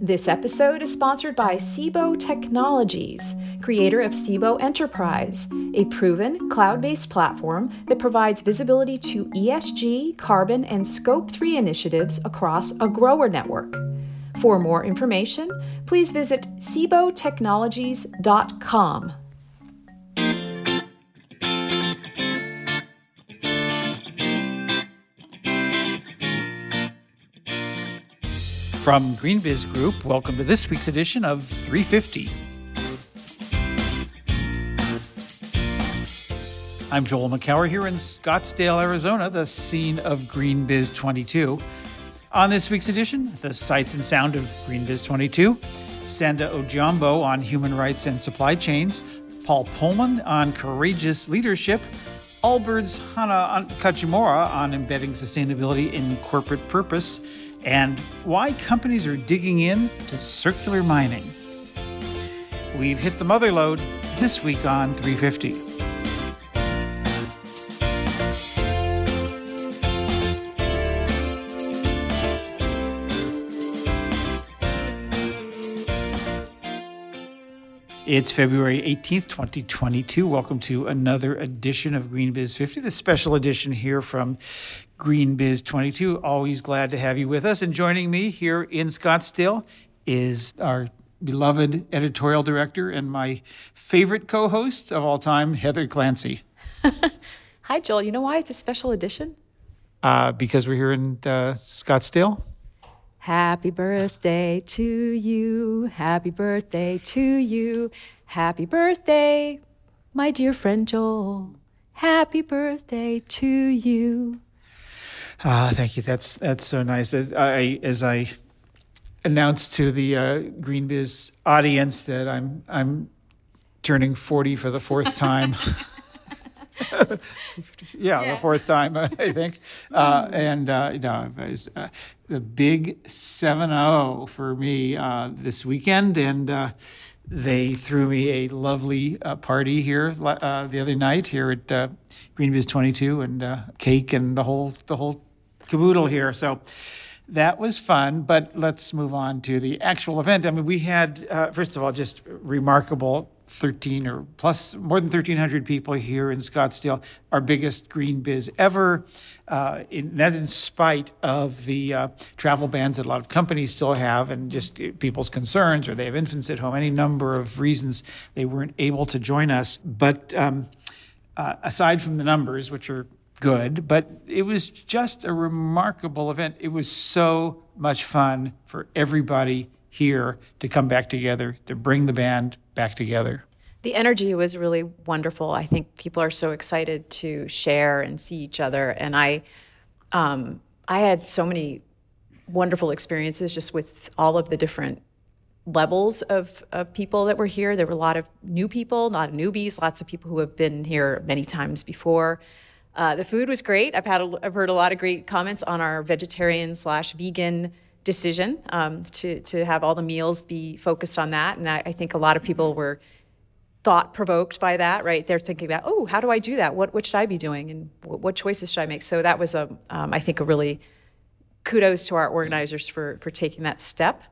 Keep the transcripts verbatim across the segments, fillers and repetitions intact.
This episode is sponsored by Cibo Technologies, creator of Cibo Enterprise, a proven cloud-based platform that provides visibility to E S G, carbon, and Scope three initiatives across a grower network. For more information, please visit cibo technologies dot com. From GreenBiz Group, welcome to this week's edition of three fifty. I'm Joel McCower here in Scottsdale, Arizona, the scene of GreenBiz twenty-two. On this week's edition, the sights and sound of GreenBiz twenty-two, Sanda Ojiambo on human rights and supply chains, Paul Polman on courageous leadership, Allbirds' Hana Kajimura on embedding sustainability in corporate purpose, and why companies are digging in to circular mining. We've hit the mother lode this week on three fifty. It's February eighteenth, twenty twenty-two. Welcome to another edition of GreenBiz fifty, the special edition here from GreenBiz twenty-two. Always glad to have you with us. And joining me here in Scottsdale is our beloved editorial director and my favorite co-host of all time, Heather Clancy. Hi, Joel. You know why it's a special edition? Uh, because we're here in uh, Scottsdale. Happy birthday to you, happy birthday to you, happy birthday, my dear friend Joel, happy birthday to you. Ah, thank you. That's that's so nice. As I, as I announced to the uh, GreenBiz audience that I'm I'm turning forty for the fourth time. yeah, yeah, the fourth time, I think. Uh, and uh, no, was, uh, the big seven oh for me uh, this weekend. And uh, they threw me a lovely uh, party here uh, the other night here at uh, GreenBiz twenty-two, and uh, cake and the whole the whole caboodle here. So that was fun. But let's move on to the actual event. I mean, we had, uh, first of all, just remarkable thirteen or plus, more than thirteen hundred people here in Scottsdale, our biggest GreenBiz ever. Uh, in, that in spite of the uh, travel bans that a lot of companies still have, and just people's concerns, or they have infants at home, any number of reasons they weren't able to join us. But um, uh, aside from the numbers, which are good, but it was just a remarkable event. It was so much fun for everybody here to come back together, to bring the band back together. The energy was really wonderful. I think people are so excited to share and see each other. And I um, I had so many wonderful experiences just with all of the different levels of, of people that were here. There were a lot of new people, not newbies, lots of people who have been here many times before. Uh, the food was great. I've had a, I've heard a lot of great comments on our vegetarian slash vegan decision um, to, to have all the meals be focused on that. And I, I think a lot of people were thought-provoked by that, right? They're thinking about, oh, how do I do that? What what should I be doing? And w- what choices should I make? So that was, a, um, I think, a really kudos to our organizers for, for taking that step.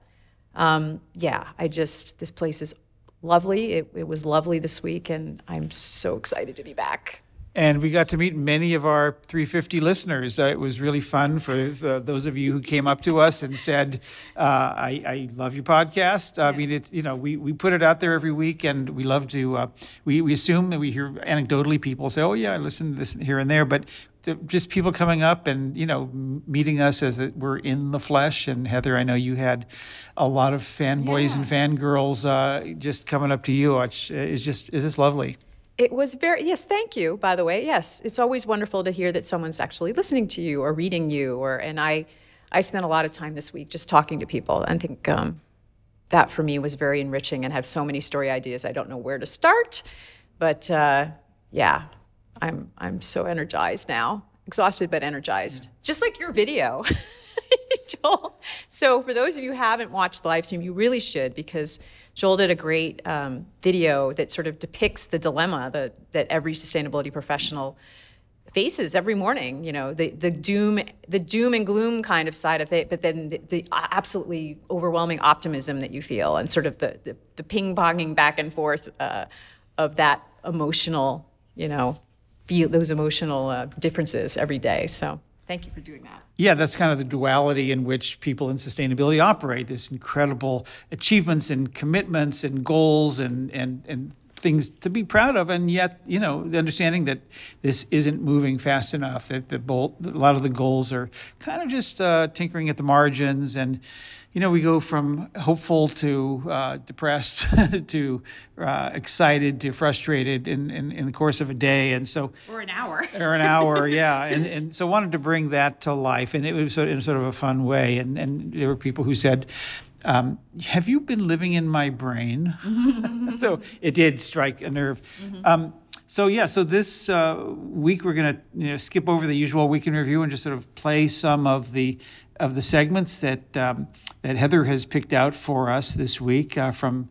Um, yeah, I just, this place is lovely. It, it was lovely this week, and I'm so excited to be back. And we got to meet many of our three fifty listeners. Uh, it was really fun for the, those of you who came up to us and said, uh, I, I love your podcast. I yeah. mean, it's, you know, we, we put it out there every week, and we love to, uh, we, we assume that we hear anecdotally people say, oh yeah, I listen to this here and there, but to just people coming up and, you know, meeting us as it, we're in the flesh. And Heather, I know you had a lot of fanboys yeah. and fangirls uh, just coming up to you, which is just, is this lovely. It was very, yes, thank you, by the way. Yes, it's always wonderful to hear that someone's actually listening to you or reading you. Or and I I spent a lot of time this week just talking to people. I think um, that for me was very enriching, and have so many story ideas. I don't know where to start, but uh, yeah, I'm I'm so energized now. Exhausted, but energized. Yeah. Just like your video, Joel. So for those of you who haven't watched the live stream, you really should, because Joel did a great um, video that sort of depicts the dilemma that, that every sustainability professional faces every morning, you know, the, the doom, the doom and gloom kind of side of it, but then the, the absolutely overwhelming optimism that you feel, and sort of the, the, the ping-ponging back and forth uh, of that emotional, you know, feel those emotional uh, differences every day. So thank you for doing that. Yeah, that's kind of the duality in which people in sustainability operate, this incredible achievements and commitments and goals and, and, and things to be proud of, and yet, you know, the understanding that this isn't moving fast enough, that the bolt, a lot of the goals are kind of just uh, tinkering at the margins, and, you know, we go from hopeful to uh, depressed to uh, excited to frustrated in, in, in the course of a day, and so or an hour or an hour, yeah, and and so wanted to bring that to life, and it was in sort of a fun way, and and there were people who said, Um, have you been living in my brain? So it did strike a nerve. Mm-hmm. Um, so yeah, so this uh, week we're going to you know, skip over the usual week in review and just sort of play some of the of the segments that um, that Heather has picked out for us this week uh, from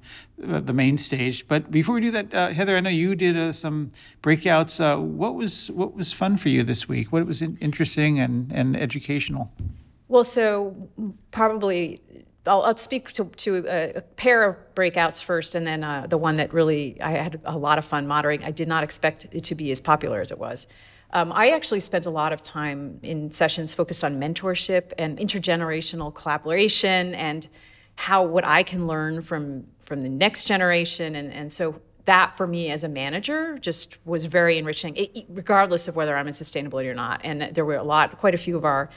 uh, the main stage. But before we do that, uh, Heather, I know you did uh, some breakouts. Uh, what was what was fun for you this week? What was interesting and, and educational? Well, so probably. I'll, I'll speak to, to a, a pair of breakouts first, and then uh, the one that really I had a lot of fun moderating. I did not expect it to be as popular as it was. Um, I actually spent a lot of time in sessions focused on mentorship and intergenerational collaboration and how what I can learn from, from the next generation. And, and so that for me as a manager just was very enriching, it, regardless of whether I'm in sustainability or not. And there were a lot, quite a few of our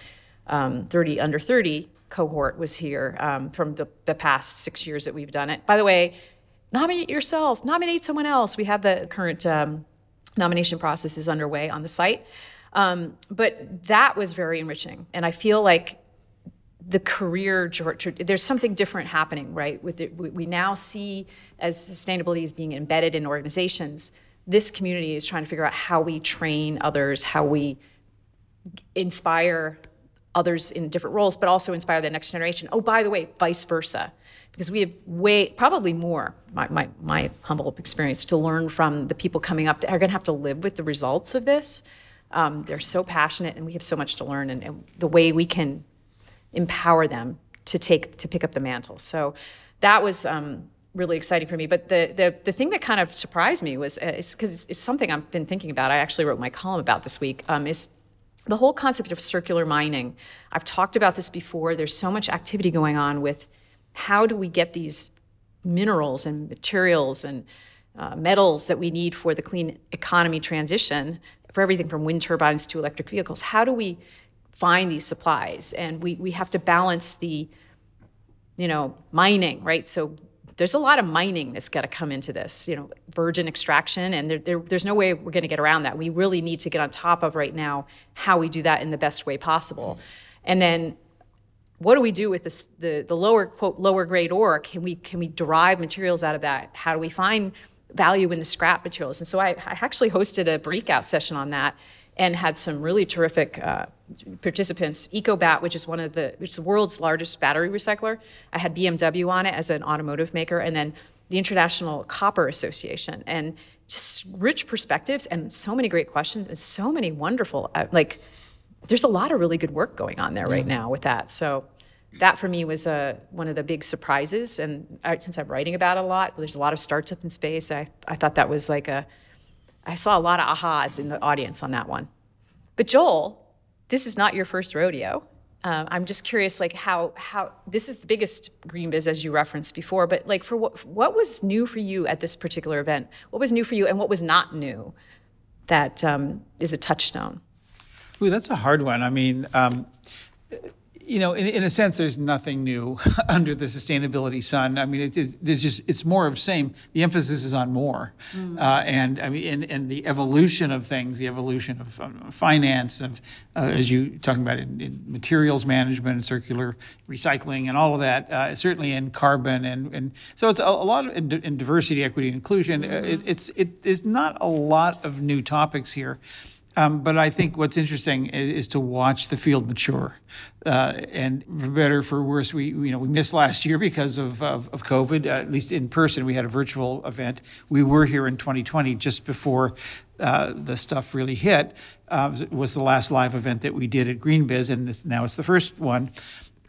um, thirty under thirty cohort was here um, from the, the past six years that we've done it. By the way, nominate yourself, nominate someone else. We have the current um, nomination process is underway on the site. Um, but that was very enriching. And I feel like the career, there's something different happening, right? With it, we now see as sustainability is being embedded in organizations, this community is trying to figure out how we train others, how we inspire others in different roles, but also inspire the next generation. Oh, by the way, vice versa, because we have way, probably more, my my, my humble experience, to learn from the people coming up that are going to have to live with the results of this. Um, they're so passionate, and we have so much to learn, and, and the way we can empower them to take to pick up the mantle. So that was um, really exciting for me. But the the the thing that kind of surprised me was, uh, it's because it's, it's something I've been thinking about. I actually wrote my column about this week. Um, is The whole concept of circular mining. I've talked about this before. There's so much activity going on with how do we get these minerals and materials and uh, metals that we need for the clean economy transition, for everything from wind turbines to electric vehicles. How do we find these supplies? And we we have to balance the, you know, mining, right? So there's a lot of mining that's got to come into this, you know, virgin extraction, and there, there, there's no way we're going to get around that. We really need to get on top of right now how we do that in the best way possible. And then what do we do with this, the the lower, quote, lower grade ore? Can we can we derive materials out of that? How do we find value in the scrap materials? And so I, I actually hosted a breakout session on that and had some really terrific uh, participants. EcoBat, which is one of the which is the world's largest battery recycler. I had B M W on it as an automotive maker, and then the International Copper Association, and just rich perspectives and so many great questions and so many wonderful uh, like. There's a lot of really good work going on there right mm-hmm. now with that. So that for me was a uh, one of the big surprises. And I, since I'm writing about it a lot, there's a lot of starts up in space. I I thought that was like a. I saw a lot of ahas in the audience on that one. But Joel, this is not your first rodeo. Um, I'm just curious, like how how this is the biggest GreenBiz as you referenced before, but like for what what was new for you at this particular event? What was new for you, and what was not new that um, is a touchstone? Ooh, that's a hard one. I mean. Um, You know, in, in a sense, there's nothing new under the sustainability sun. I mean, it is it's just it's more of the same. The emphasis is on more, mm. uh, and I mean, and, and the evolution of things, the evolution of um, finance, of uh, as you talking about in, in materials management and circular recycling and all of that. Uh, certainly in carbon and, and so it's a, a lot of in, in diversity, equity, and inclusion. Mm-hmm. It, it's it is not a lot of new topics here. Um, but I think what's interesting is, is to watch the field mature. Uh, and for better, for worse, we you know we missed last year because of, of, of COVID, uh, at least in person. We had a virtual event. We were here in twenty twenty just before uh, the stuff really hit. Uh, it was the last live event that we did at GreenBiz, and this, now it's the first one.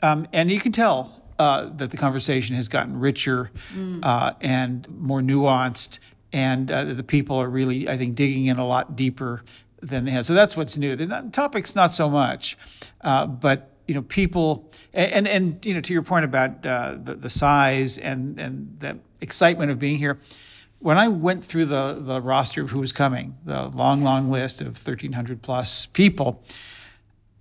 Um, and you can tell uh, that the conversation has gotten richer mm. uh, and more nuanced, and uh, the people are really, I think, digging in a lot deeper than they had. So that's what's new. The not, topics, not so much, uh, but you know, people, and, and and you know, to your point about uh, the the size and and the excitement of being here. When I went through the the roster of who was coming, the long, long list of thirteen hundred plus people,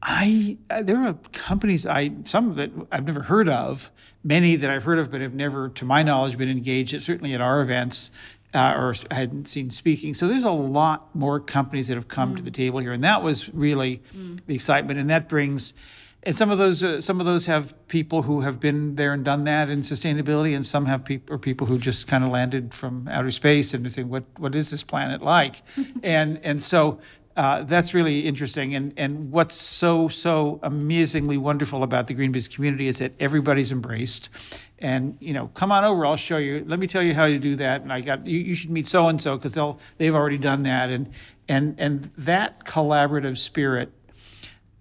I there are companies I some that I've never heard of, many that I've heard of but have never, to my knowledge, been engaged. Certainly at our events. Uh, or hadn't seen speaking. So there's a lot more companies that have come mm. to the table here, and that was really mm. the excitement. And that brings, and some of those, uh, some of those have people who have been there and done that in sustainability, and some have people or people who just kind of landed from outer space and saying, "What what is this planet like?" and and so uh, that's really interesting. And and what's so so amazingly wonderful about the GreenBiz community is that everybody's embraced. And, you know, come on over, I'll show you. Let me tell you how you do that. And I got, you, you should meet so-and-so because they'll, they've already done that. And, and, and that collaborative spirit,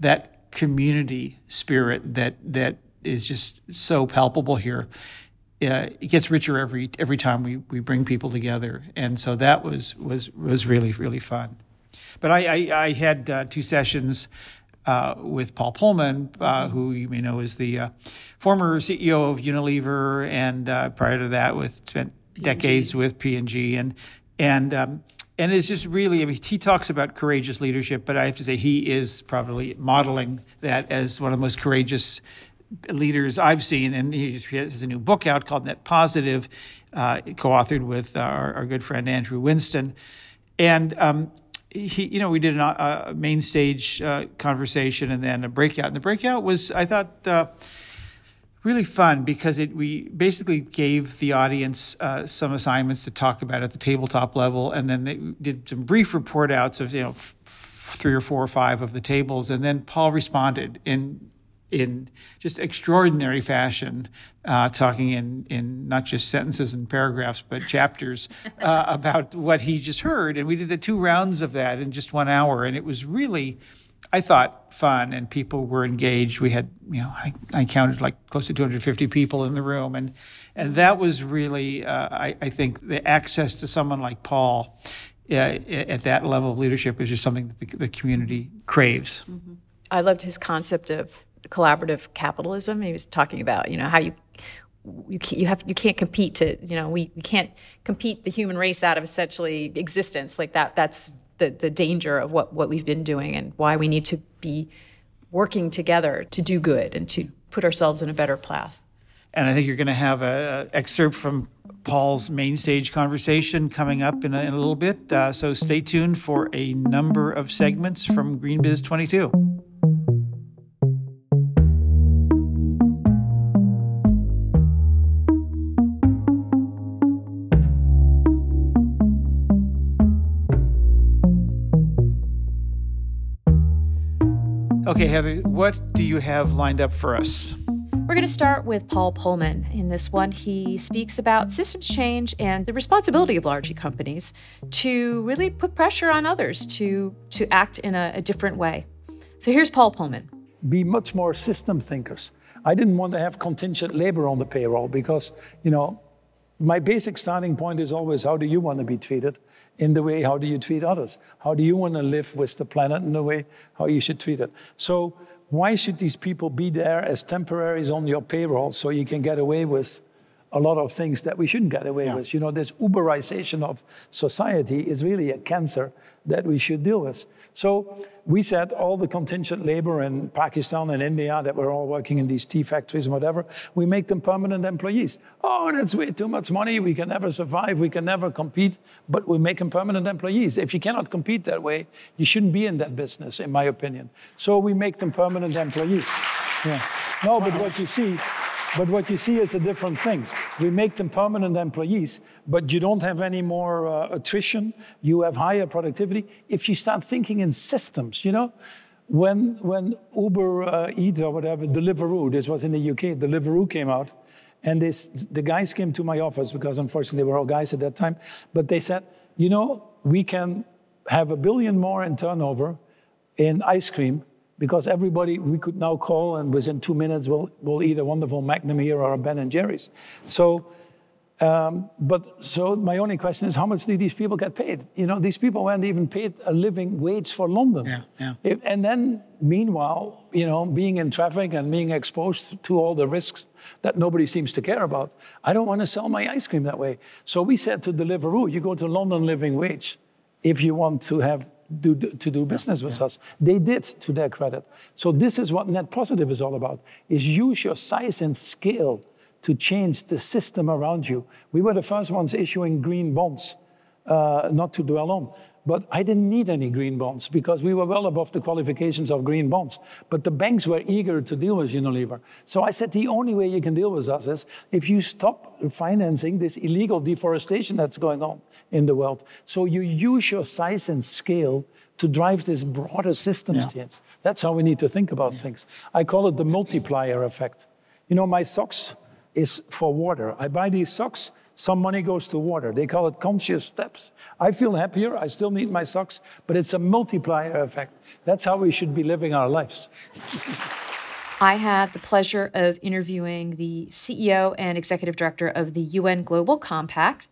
that community spirit that, that is just so palpable here, uh, it gets richer every, every time we, we bring people together. And so that was, was, was really, really fun. But I, I, I had uh, two sessions Uh, with Paul Polman, uh, who you may know is the uh, former C E O of Unilever, and uh, prior to that, with spent P and G. Decades with P and G, and and um, and is just really. I mean, he talks about courageous leadership, but I have to say he is probably modeling that as one of the most courageous leaders I've seen. And he has a new book out called Net Positive, uh, co-authored with our, our good friend Andrew Winston, and. Um, He, you know, we did a uh, main stage uh, conversation and then a breakout. And the breakout was, I thought, uh, really fun because it we basically gave the audience uh, some assignments to talk about at the tabletop level, and then they did some brief report outs of you know f- three or four or five of the tables, and then Paul responded in in just extraordinary fashion, uh, talking in, in not just sentences and paragraphs, but chapters uh, about what he just heard. And we did the two rounds of that in just one hour. And it was really, I thought, fun, and people were engaged. We had, you know, I, I counted like close to two hundred fifty people in the room. And and that was really, uh, I, I think, the access to someone like Paul uh, at that level of leadership is just something that the, the community craves. Mm-hmm. I loved his concept of collaborative capitalism. He was talking about, you know, how you you you have you can't compete to, you know, we, we can't compete the human race out of essentially existence. Like that that's the the danger of what what we've been doing and why we need to be working together to do good and to put ourselves in a better path. And I think you're going to have a, a excerpt from Paul's main stage conversation coming up in a, in a little bit. Uh, so stay tuned for a number of segments from GreenBiz twenty-two. Okay, Heather, what do you have lined up for us? We're going to start with Paul Polman. In this one, he speaks about systems change and the responsibility of large companies to really put pressure on others to, to act in a, a different way. So here's Paul Polman. Be much more system thinkers. I didn't want to have contingent labor on the payroll because, you know, my basic starting point is always, how do you want to be treated? In the way, how do you treat others? How do you want to live with the planet in the way how you should treat it? So why should these people be there as temporaries on your payroll so you can get away with a lot of things that we shouldn't get away yeah. with? You know, this Uberization of society is really a cancer that we should deal with. So we said all the contingent labor in Pakistan and India that were all working in these tea factories and whatever, we make them permanent employees. Oh, that's way too much money. We can never survive. We can never compete. But we make them permanent employees. If you cannot compete that way, you shouldn't be in that business, in my opinion. So we make them permanent employees. Yeah. No, but what you see... But what you see is a different thing. We make them permanent employees, but you don't have any more uh, attrition. You have higher productivity. If you start thinking in systems, you know, when when Uber uh, Eats or whatever, Deliveroo, this was in the U K, Deliveroo came out, and this, the guys came to my office because unfortunately they were all guys at that time, but they said, you know, we can have a billion more in turnover in ice cream because everybody we could now call and within two minutes we'll, we'll eat a wonderful Magnum here or a Ben and Jerry's. So, um, but so my only question is how much do these people get paid? You know, these people weren't even paid a living wage for London. Yeah, yeah. It, and then meanwhile, you know, being in traffic and being exposed to all the risks that nobody seems to care about. I don't want to sell my ice cream that way. So we said to Deliveroo, you go to London living wage if you want to have Do, to do business with yeah. us. They did, to their credit. So this is what net positive is all about, is use your size and scale to change the system around you. We were the first ones issuing green bonds, uh, not to dwell on. But I didn't need any green bonds because we were well above the qualifications of green bonds. But the banks were eager to deal with Unilever. So I said, the only way you can deal with us is if you stop financing this illegal deforestation that's going on in the world. So you use your size and scale to drive this broader systems yeah. change. That's how we need to think about yeah. things. I call it the multiplier effect. You know, my socks is for water. I buy these socks. Some money goes to water. They call it conscious steps. I feel happier. I still need my socks, but it's a multiplier effect. That's how we should be living our lives. I had the pleasure of interviewing the C E O and executive director of the U N Global Compact,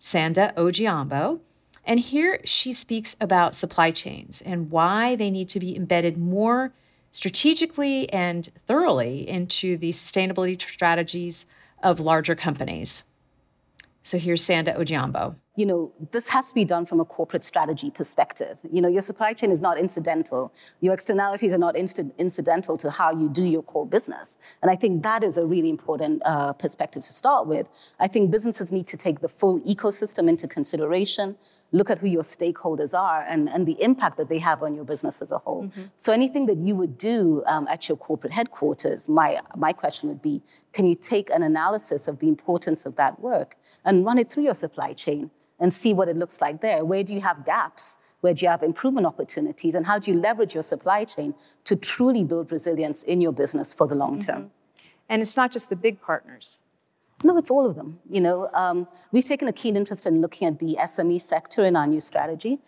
Sanda Ojiambo. And here she speaks about supply chains and why they need to be embedded more strategically and thoroughly into the sustainability strategies of larger companies. So here's Sanda Ojiambo. You know, this has to be done from a corporate strategy perspective. You know, your supply chain is not incidental. Your externalities are not inc- incidental to how you do your core business. And I think that is a really important uh, perspective to start with. I think businesses need to take the full ecosystem into consideration, look at who your stakeholders are and, and the impact that they have on your business as a whole. Mm-hmm. So anything that you would do um, at your corporate headquarters, my, my question would be, can you take an analysis of the importance of that work and run it through your supply chain and see what it looks like there? Where do you have gaps? Where do you have improvement opportunities? And how do you leverage your supply chain to truly build resilience in your business for the long term? Mm-hmm. And it's not just the big partners. No, it's all of them. You know, um, we've taken a keen interest in looking at the S M E sector in our new strategy,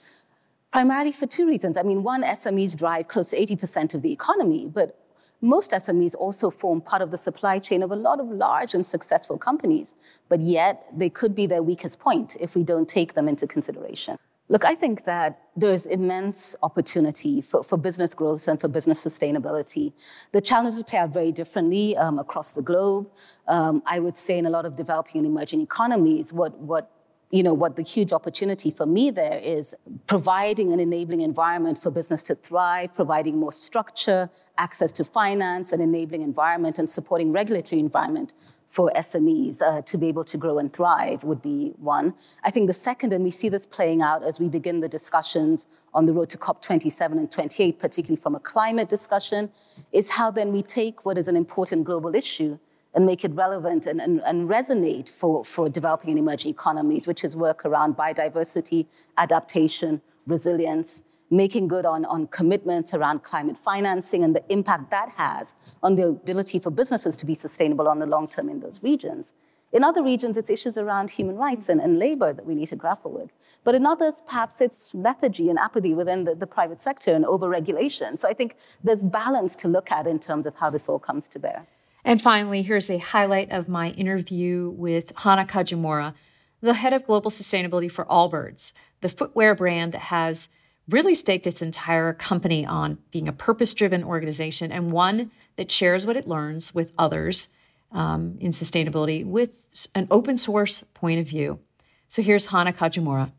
primarily for two reasons. I mean, one, S M Es drive close to eighty percent of the economy, but most S M Es also form part of the supply chain of a lot of large and successful companies, but yet they could be their weakest point if we don't take them into consideration. Look, I think that there's immense opportunity for, for business growth and for business sustainability. The challenges play out very differently um, across the globe. Um, I would say in a lot of developing and emerging economies, what, what you know, what the huge opportunity for me there is providing an enabling environment for business to thrive, providing more structure, access to finance, an enabling environment, and supporting regulatory environment for S M Es uh, to be able to grow and thrive would be one. I think the second, and we see this playing out as we begin the discussions on the road to COP twenty-seven and twenty-eight, particularly from a climate discussion, is how then we take what is an important global issue and make it relevant and, and, and resonate for, for developing and emerging economies, which is work around biodiversity, adaptation, resilience, making good on, on commitments around climate financing and the impact that has on the ability for businesses to be sustainable on the long term in those regions. In other regions, it's issues around human rights and, and labor that we need to grapple with. But in others, perhaps it's lethargy and apathy within the, the private sector and overregulation. So I think there's balance to look at in terms of how this all comes to bear. And finally, here's a highlight of my interview with Hana Kajimura, the head of global sustainability for Allbirds, the footwear brand that has really staked its entire company on being a purpose-driven organization and one that shares what it learns with others um, in sustainability with an open source point of view. So here's Hana Kajimura.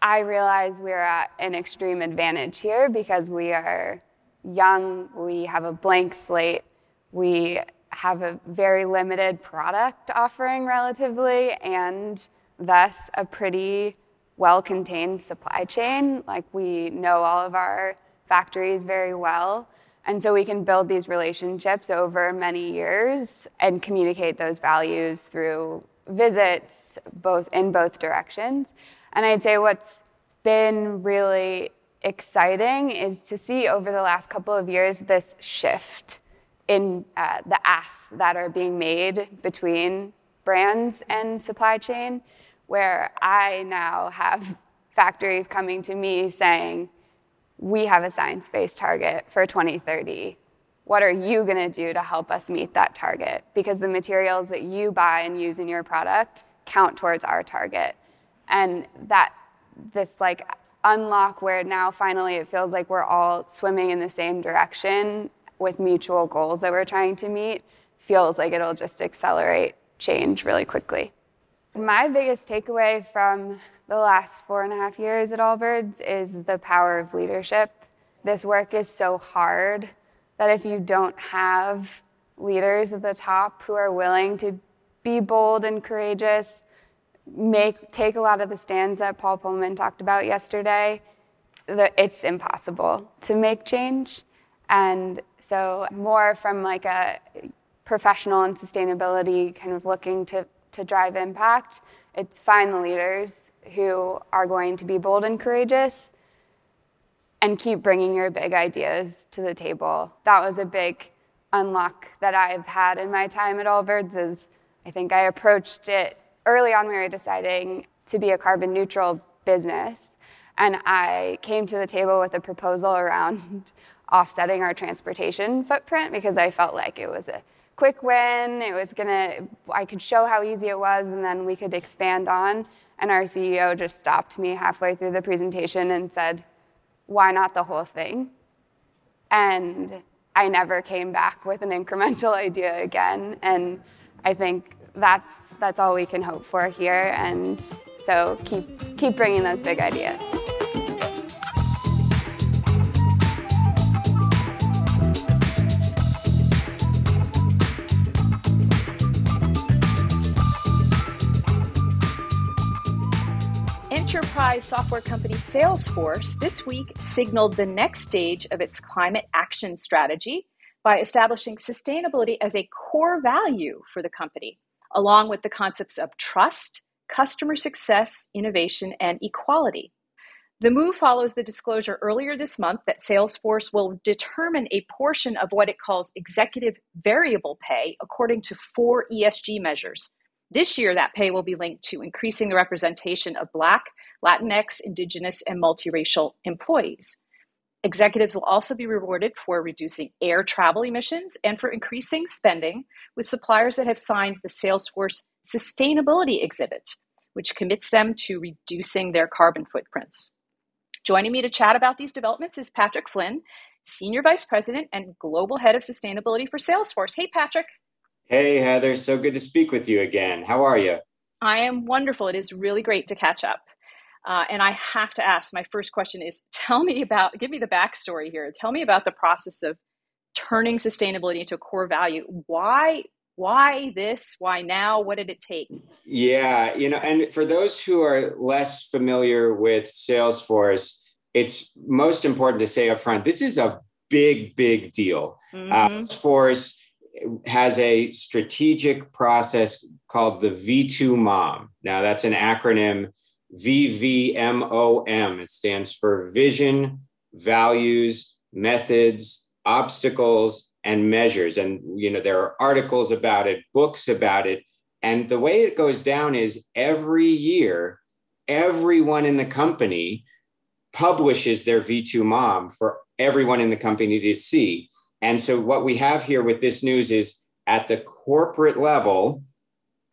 I realize we're at an extreme advantage here because we are young, we have a blank slate, we have a very limited product offering relatively, and thus a pretty well-contained supply chain. Like, we know all of our factories very well, And so we can build these relationships over many years and communicate those values through visits both in both directions. And I'd say what's been really exciting is to see over the last couple of years this shift in uh, the asks that are being made between brands and supply chain, where I now have factories coming to me saying, we have a science-based target for twenty thirty. What are you gonna do to help us meet that target? Because the materials that you buy and use in your product count towards our target. And that this like unlock where now finally it feels like we're all swimming in the same direction with mutual goals that we're trying to meet feels like it'll just accelerate change really quickly. My biggest takeaway from the last four and a half years at Allbirds is the power of leadership. This work is so hard that if you don't have leaders at the top who are willing to be bold and courageous, make take a lot of the stands that Paul Polman talked about yesterday, that it's impossible to make change. And so more from like a professional and sustainability kind of looking to to drive impact, it's find the leaders who are going to be bold and courageous and keep bringing your big ideas to the table. That was a big unlock that I've had in my time at Allbirds is I think I approached it early on. We were deciding to be a carbon neutral business, and I came to the table with a proposal around offsetting our transportation footprint because I felt like it was a quick win. It was gonna, I could show how easy it was and then we could expand on. And our C E O just stopped me halfway through the presentation and said, why not the whole thing? And I never came back with an incremental idea again. And I think that's that's all we can hope for here. And so keep keep bringing those big ideas. Enterprise software company Salesforce this week signaled the next stage of its climate action strategy by establishing sustainability as a core value for the company, along with the concepts of trust, customer success, innovation, and equality. The move follows the disclosure earlier this month that Salesforce will determine a portion of what it calls executive variable pay according to four E S G measures. This year, that pay will be linked to increasing the representation of Black, Latinx, Indigenous, and multiracial employees. Executives will also be rewarded for reducing air travel emissions and for increasing spending with suppliers that have signed the Salesforce Sustainability Exhibit, which commits them to reducing their carbon footprints. Joining me to chat about these developments is Patrick Flynn, Senior Vice President and Global Head of Sustainability for Salesforce. Hey, Patrick. Hey, Heather, so good to speak with you again. How are you? I am wonderful. It is really great to catch up. Uh, and I have to ask, my first question is, tell me about, give me the backstory here. Tell me about the process of turning sustainability into a core value. Why, why this? Why now? What did it take? Yeah, you know, and for those who are less familiar with Salesforce, it's most important to say up front, this is a big, big deal. Mm-hmm. Uh, Salesforce has a strategic process called the V two M O M. Now that's an acronym, V V M O M. It stands for vision, values, methods, obstacles, and measures. And you know there are articles about it, books about it. And the way it goes down is every year, everyone in the company publishes their V two M O M for everyone in the company to see. And so what we have here with this news is at the corporate level,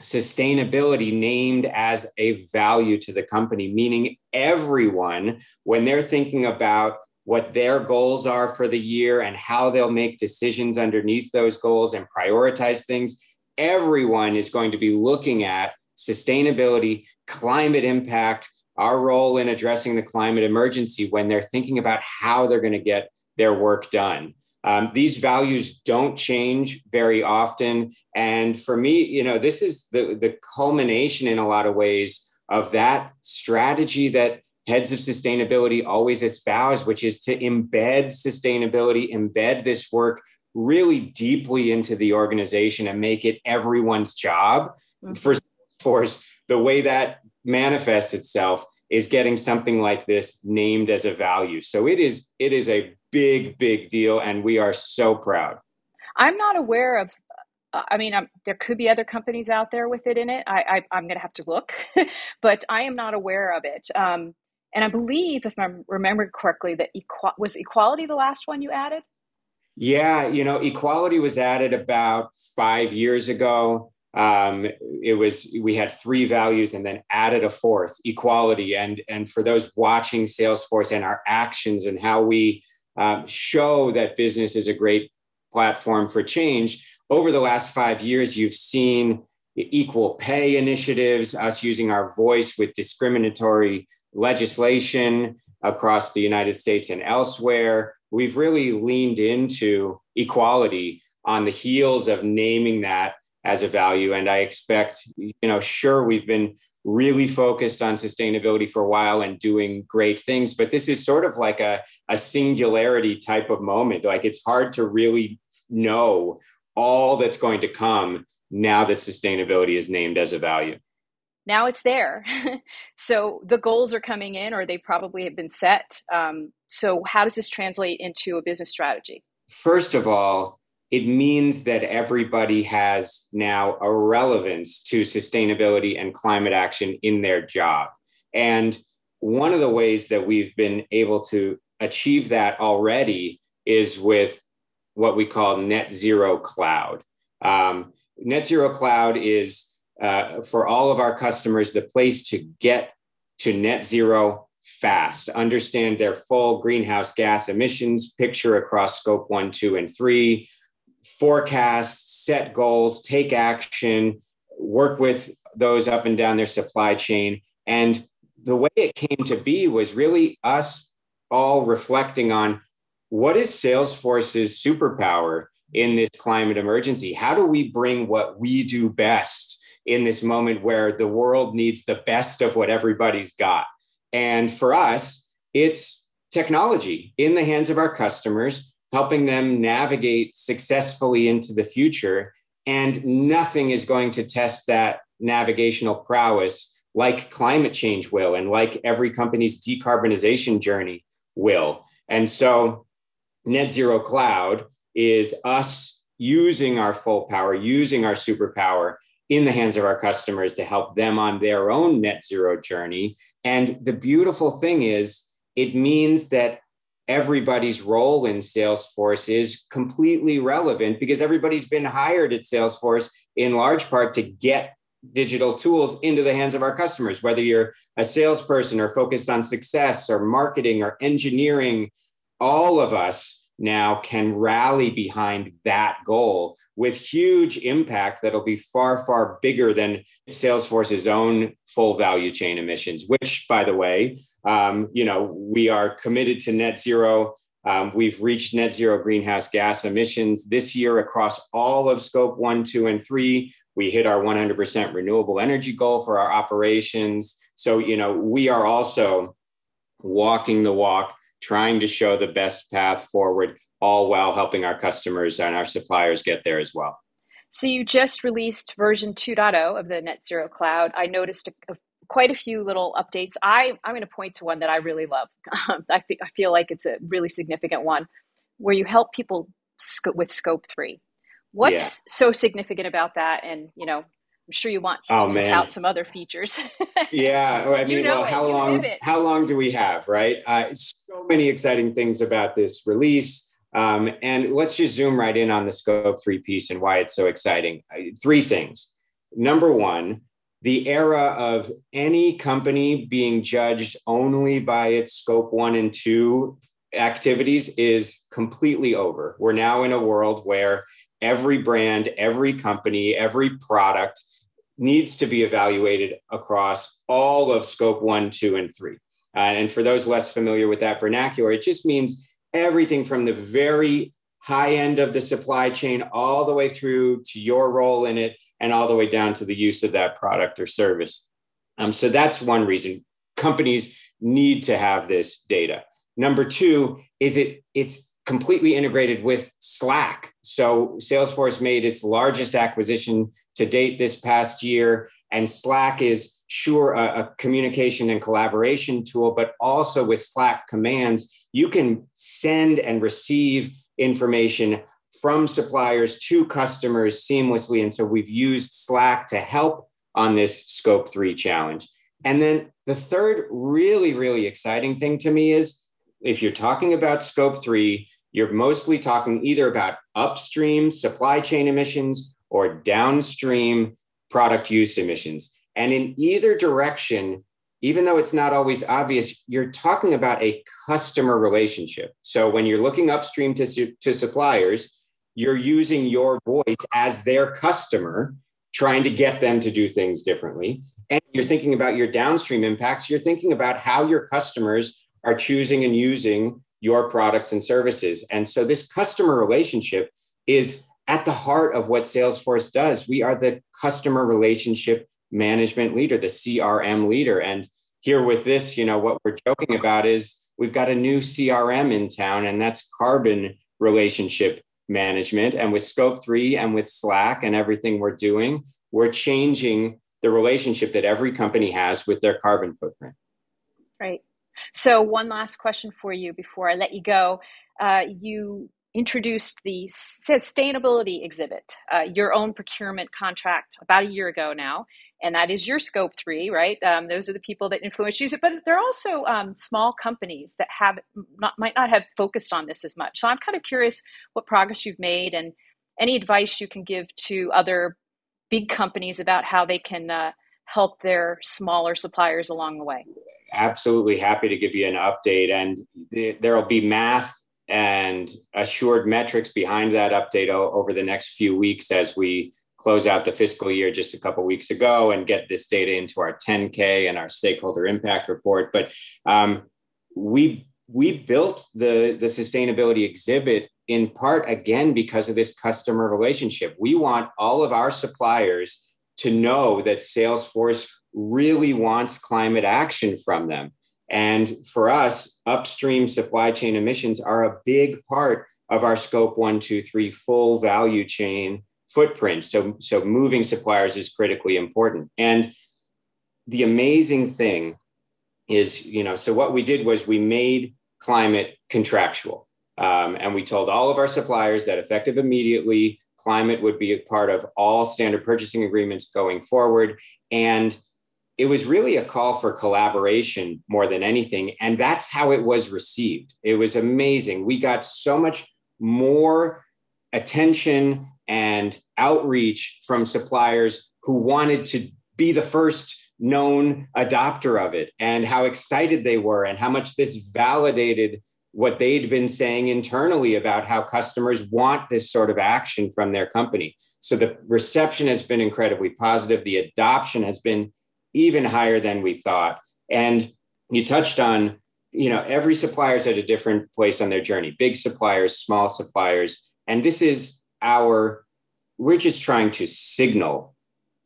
sustainability named as a value to the company, meaning everyone, when they're thinking about what their goals are for the year and how they'll make decisions underneath those goals and prioritize things, everyone is going to be looking at sustainability, climate impact, our role in addressing the climate emergency when they're thinking about how they're going to get their work done. Um, these values don't change very often. And for me, you know, this is the, the culmination in a lot of ways of that strategy that heads of sustainability always espouse, which is to embed sustainability, embed this work really deeply into the organization and make it everyone's job. Mm-hmm. For Salesforce, the way that manifests itself is getting something like this named as a value. So it is it is a big, big deal, and we are so proud. I'm not aware of, I mean, I'm, there could be other companies out there with it in it. I, I, I'm going to have to look, but I am not aware of it. Um, and I believe, if I'm remembering correctly, that equa- was Equality the last one you added? Yeah, you know, Equality was added about five years ago. Um, it was, we had three values and then added a fourth, equality. And, and for those watching Salesforce and our actions and how we um, show that business is a great platform for change, over the last five years, you've seen equal pay initiatives, us using our voice with discriminatory legislation across the United States and elsewhere. We've really leaned into equality on the heels of naming that as a value. And I expect, you know, sure, we've been really focused on sustainability for a while and doing great things, but this is sort of like a, a singularity type of moment. Like, it's hard to really know all that's going to come now that sustainability is named as a value. Now it's there. So the goals are coming in, or they probably have been set. Um, so how does this translate into a business strategy? First of all, it means that everybody has now a relevance to sustainability and climate action in their job. And one of the ways that we've been able to achieve that already is with what we call Net Zero Cloud. Um, Net Zero Cloud is, uh, for all of our customers, the place to get to net zero fast, understand their full greenhouse gas emissions picture across scope one, two, and three, forecast, set goals, take action, work with those up and down their supply chain. And the way it came to be was really us all reflecting on what is Salesforce's superpower in this climate emergency? How do we bring what we do best in this moment where the world needs the best of what everybody's got? And for us, it's technology in the hands of our customers, helping them navigate successfully into the future. And nothing is going to test that navigational prowess like climate change will, and like every company's decarbonization journey will. And so Net Zero Cloud is us using our full power, using our superpower in the hands of our customers to help them on their own net zero journey. And the beautiful thing is, it means that everybody's role in Salesforce is completely relevant, because everybody's been hired at Salesforce in large part to get digital tools into the hands of our customers, whether you're a salesperson or focused on success or marketing or engineering. All of us now can rally behind that goal with huge impact that'll be far, far bigger than Salesforce's own full value chain emissions, which, by the way, um, you know, we are committed to net zero. Um, we've reached net zero greenhouse gas emissions this year across all of scope one, two, and three. We hit our one hundred percent renewable energy goal for our operations. So, you know, we are also walking the walk, trying to show the best path forward, all while helping our customers and our suppliers get there as well. So you just released version two point oh of the Net Zero Cloud. I noticed a, a, quite a few little updates. I, I'm going to point to one that I really love. Um, I, fe- I feel like it's a really significant one, where you help people sc- with scope three. What's yeah. so significant about that? And, you know, I'm sure you want oh, to man. tout some other features. yeah. Well, I mean, you know well, how it, long, how long do we have, right? Uh, so many exciting things about this release. Um, and let's just zoom right in on the scope three piece and why it's so exciting. Three things. Number one, the era of any company being judged only by its scope one and two activities is completely over. We're now in a world where every brand, every company, every product needs to be evaluated across all of scope one, two, and three. Uh, and for those less familiar with that vernacular, it just means everything from the very high end of the supply chain all the way through to your role in it and all the way down to the use of that product or service. Um, so that's one reason. companies need to have this data. Number two is it it's completely integrated with Slack. So Salesforce made its largest acquisition to date this past year, and Slack is sure a, a communication and collaboration tool, but also with Slack commands, you can send and receive information from suppliers to customers seamlessly. And so we've used Slack to help on this scope three challenge. And then the third really, really exciting thing to me is if you're talking about scope three, you're mostly talking either about upstream supply chain emissions or downstream product use emissions. And in either direction, even though it's not always obvious, you're talking about a customer relationship. So when you're looking upstream to, su- to suppliers, you're using your voice as their customer, trying to get them to do things differently. And you're thinking about your downstream impacts. You're thinking about how your customers are choosing and using your products and services. And so this customer relationship is at the heart of what Salesforce does. We are the customer relationship management leader, the C R M leader. And here with this, you know, what we're joking about is we've got a new C R M in town, and that's carbon relationship management. And with scope three and with Slack and everything we're doing, we're changing the relationship that every company has with their carbon footprint. Right. So one last question for you before I let you go. Uh, you introduced the sustainability exhibit, uh, your own procurement contract about a year ago now. And that is your scope three, right? Um, those are the people that influence you. But there are also um, small companies that have not, might not have focused on this as much. So I'm kind of curious what progress you've made and any advice you can give to other big companies about how they can uh, help their smaller suppliers along the way. Absolutely happy to give you an update. And th- there'll be math and assured metrics behind that update o- over the next few weeks as we close out the fiscal year just a couple of weeks ago and get this data into our ten K and our stakeholder impact report. But um, we we built the, the sustainability exhibit in part, again, because of this customer relationship. We want all of our suppliers to know that Salesforce really wants climate action from them. And for us, upstream supply chain emissions are a big part of our scope one, two, three full value chain footprint. So, so moving suppliers is critically important. And the amazing thing is, you know, so what we did was we made climate contractual. Um, and we told all of our suppliers that effective immediately, climate would be a part of all standard purchasing agreements going forward. And it was really a call for collaboration more than anything. And that's how it was received. It was amazing. We got so much more attention and outreach from suppliers who wanted to be the first known adopter of it, and how excited they were and how much this validated what they'd been saying internally about how customers want this sort of action from their company. So the reception has been incredibly positive. The adoption has been even higher than we thought. And you touched on, you know, every supplier's at a different place on their journey, big suppliers, small suppliers. And this is our, we're just trying to signal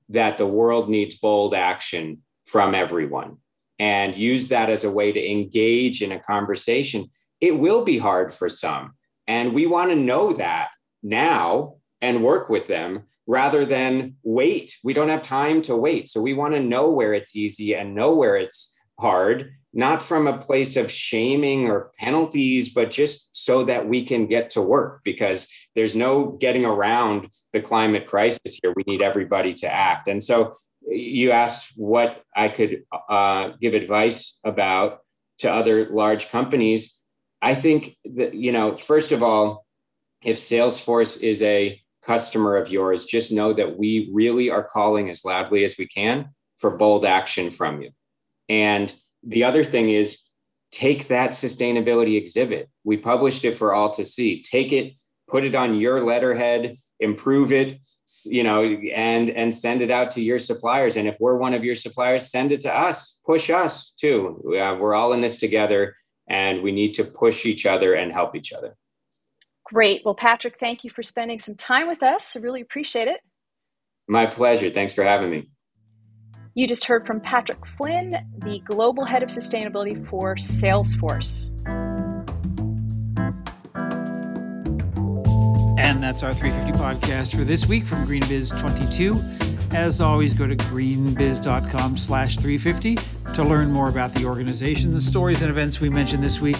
that the world needs bold action from everyone and use that as a way to engage in a conversation. It will be hard for some, and we want to know that now and work with them rather than wait. We don't have time to wait. So we want to know where it's easy and know where it's hard, not from a place of shaming or penalties, but just so that we can get to work, because there's no getting around the climate crisis here. We need everybody to act. And so you asked what I could uh, give advice about to other large companies. I think that, you know, first of all, if Salesforce is a customer of yours, just know that we really are calling as loudly as we can for bold action from you. And the other thing is, take that sustainability exhibit. We published it for all to see. Take it, put it on your letterhead, improve it, you know, and, and send it out to your suppliers. And if we're one of your suppliers, send it to us, push us too. Uh, we're all in this together, and we need to push each other and help each other. Great. Well, Patrick, thank you for spending some time with us. I really appreciate it. My pleasure. Thanks for having me. You just heard from Patrick Flynn, the Global Head of Sustainability for Salesforce. And that's our three fifty podcast for this week from GreenBiz twenty-two. As always, go to greenbiz dot com slash three fifty to learn more about the organization, the stories and events we mentioned this week.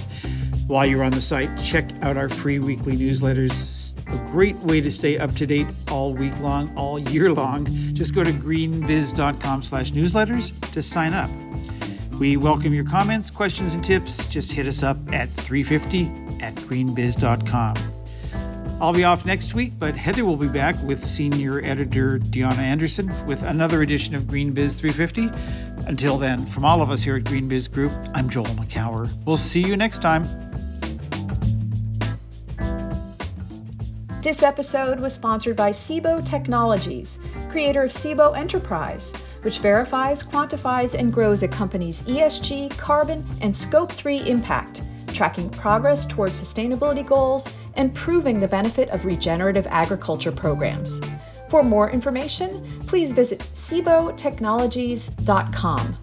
While you're on the site, check out our free weekly newsletters. A great way to stay up to date all week long, all year long. Just go to greenbiz dot com slash newsletters to sign up. We welcome your comments, questions, and tips. Just hit us up at three fifty at greenbiz dot com. I'll be off next week, but Heather will be back with senior editor Deanna Anderson with another edition of GreenBiz three fifty. Until then, from all of us here at GreenBiz Group, I'm Joel McCower. We'll see you next time. This episode was sponsored by Cibo Technologies, creator of Cibo Enterprise, which verifies, quantifies, and grows a company's E S G, carbon, and scope three impact, tracking progress towards sustainability goals, and proving the benefit of regenerative agriculture programs. For more information, please visit cibo technologies dot com.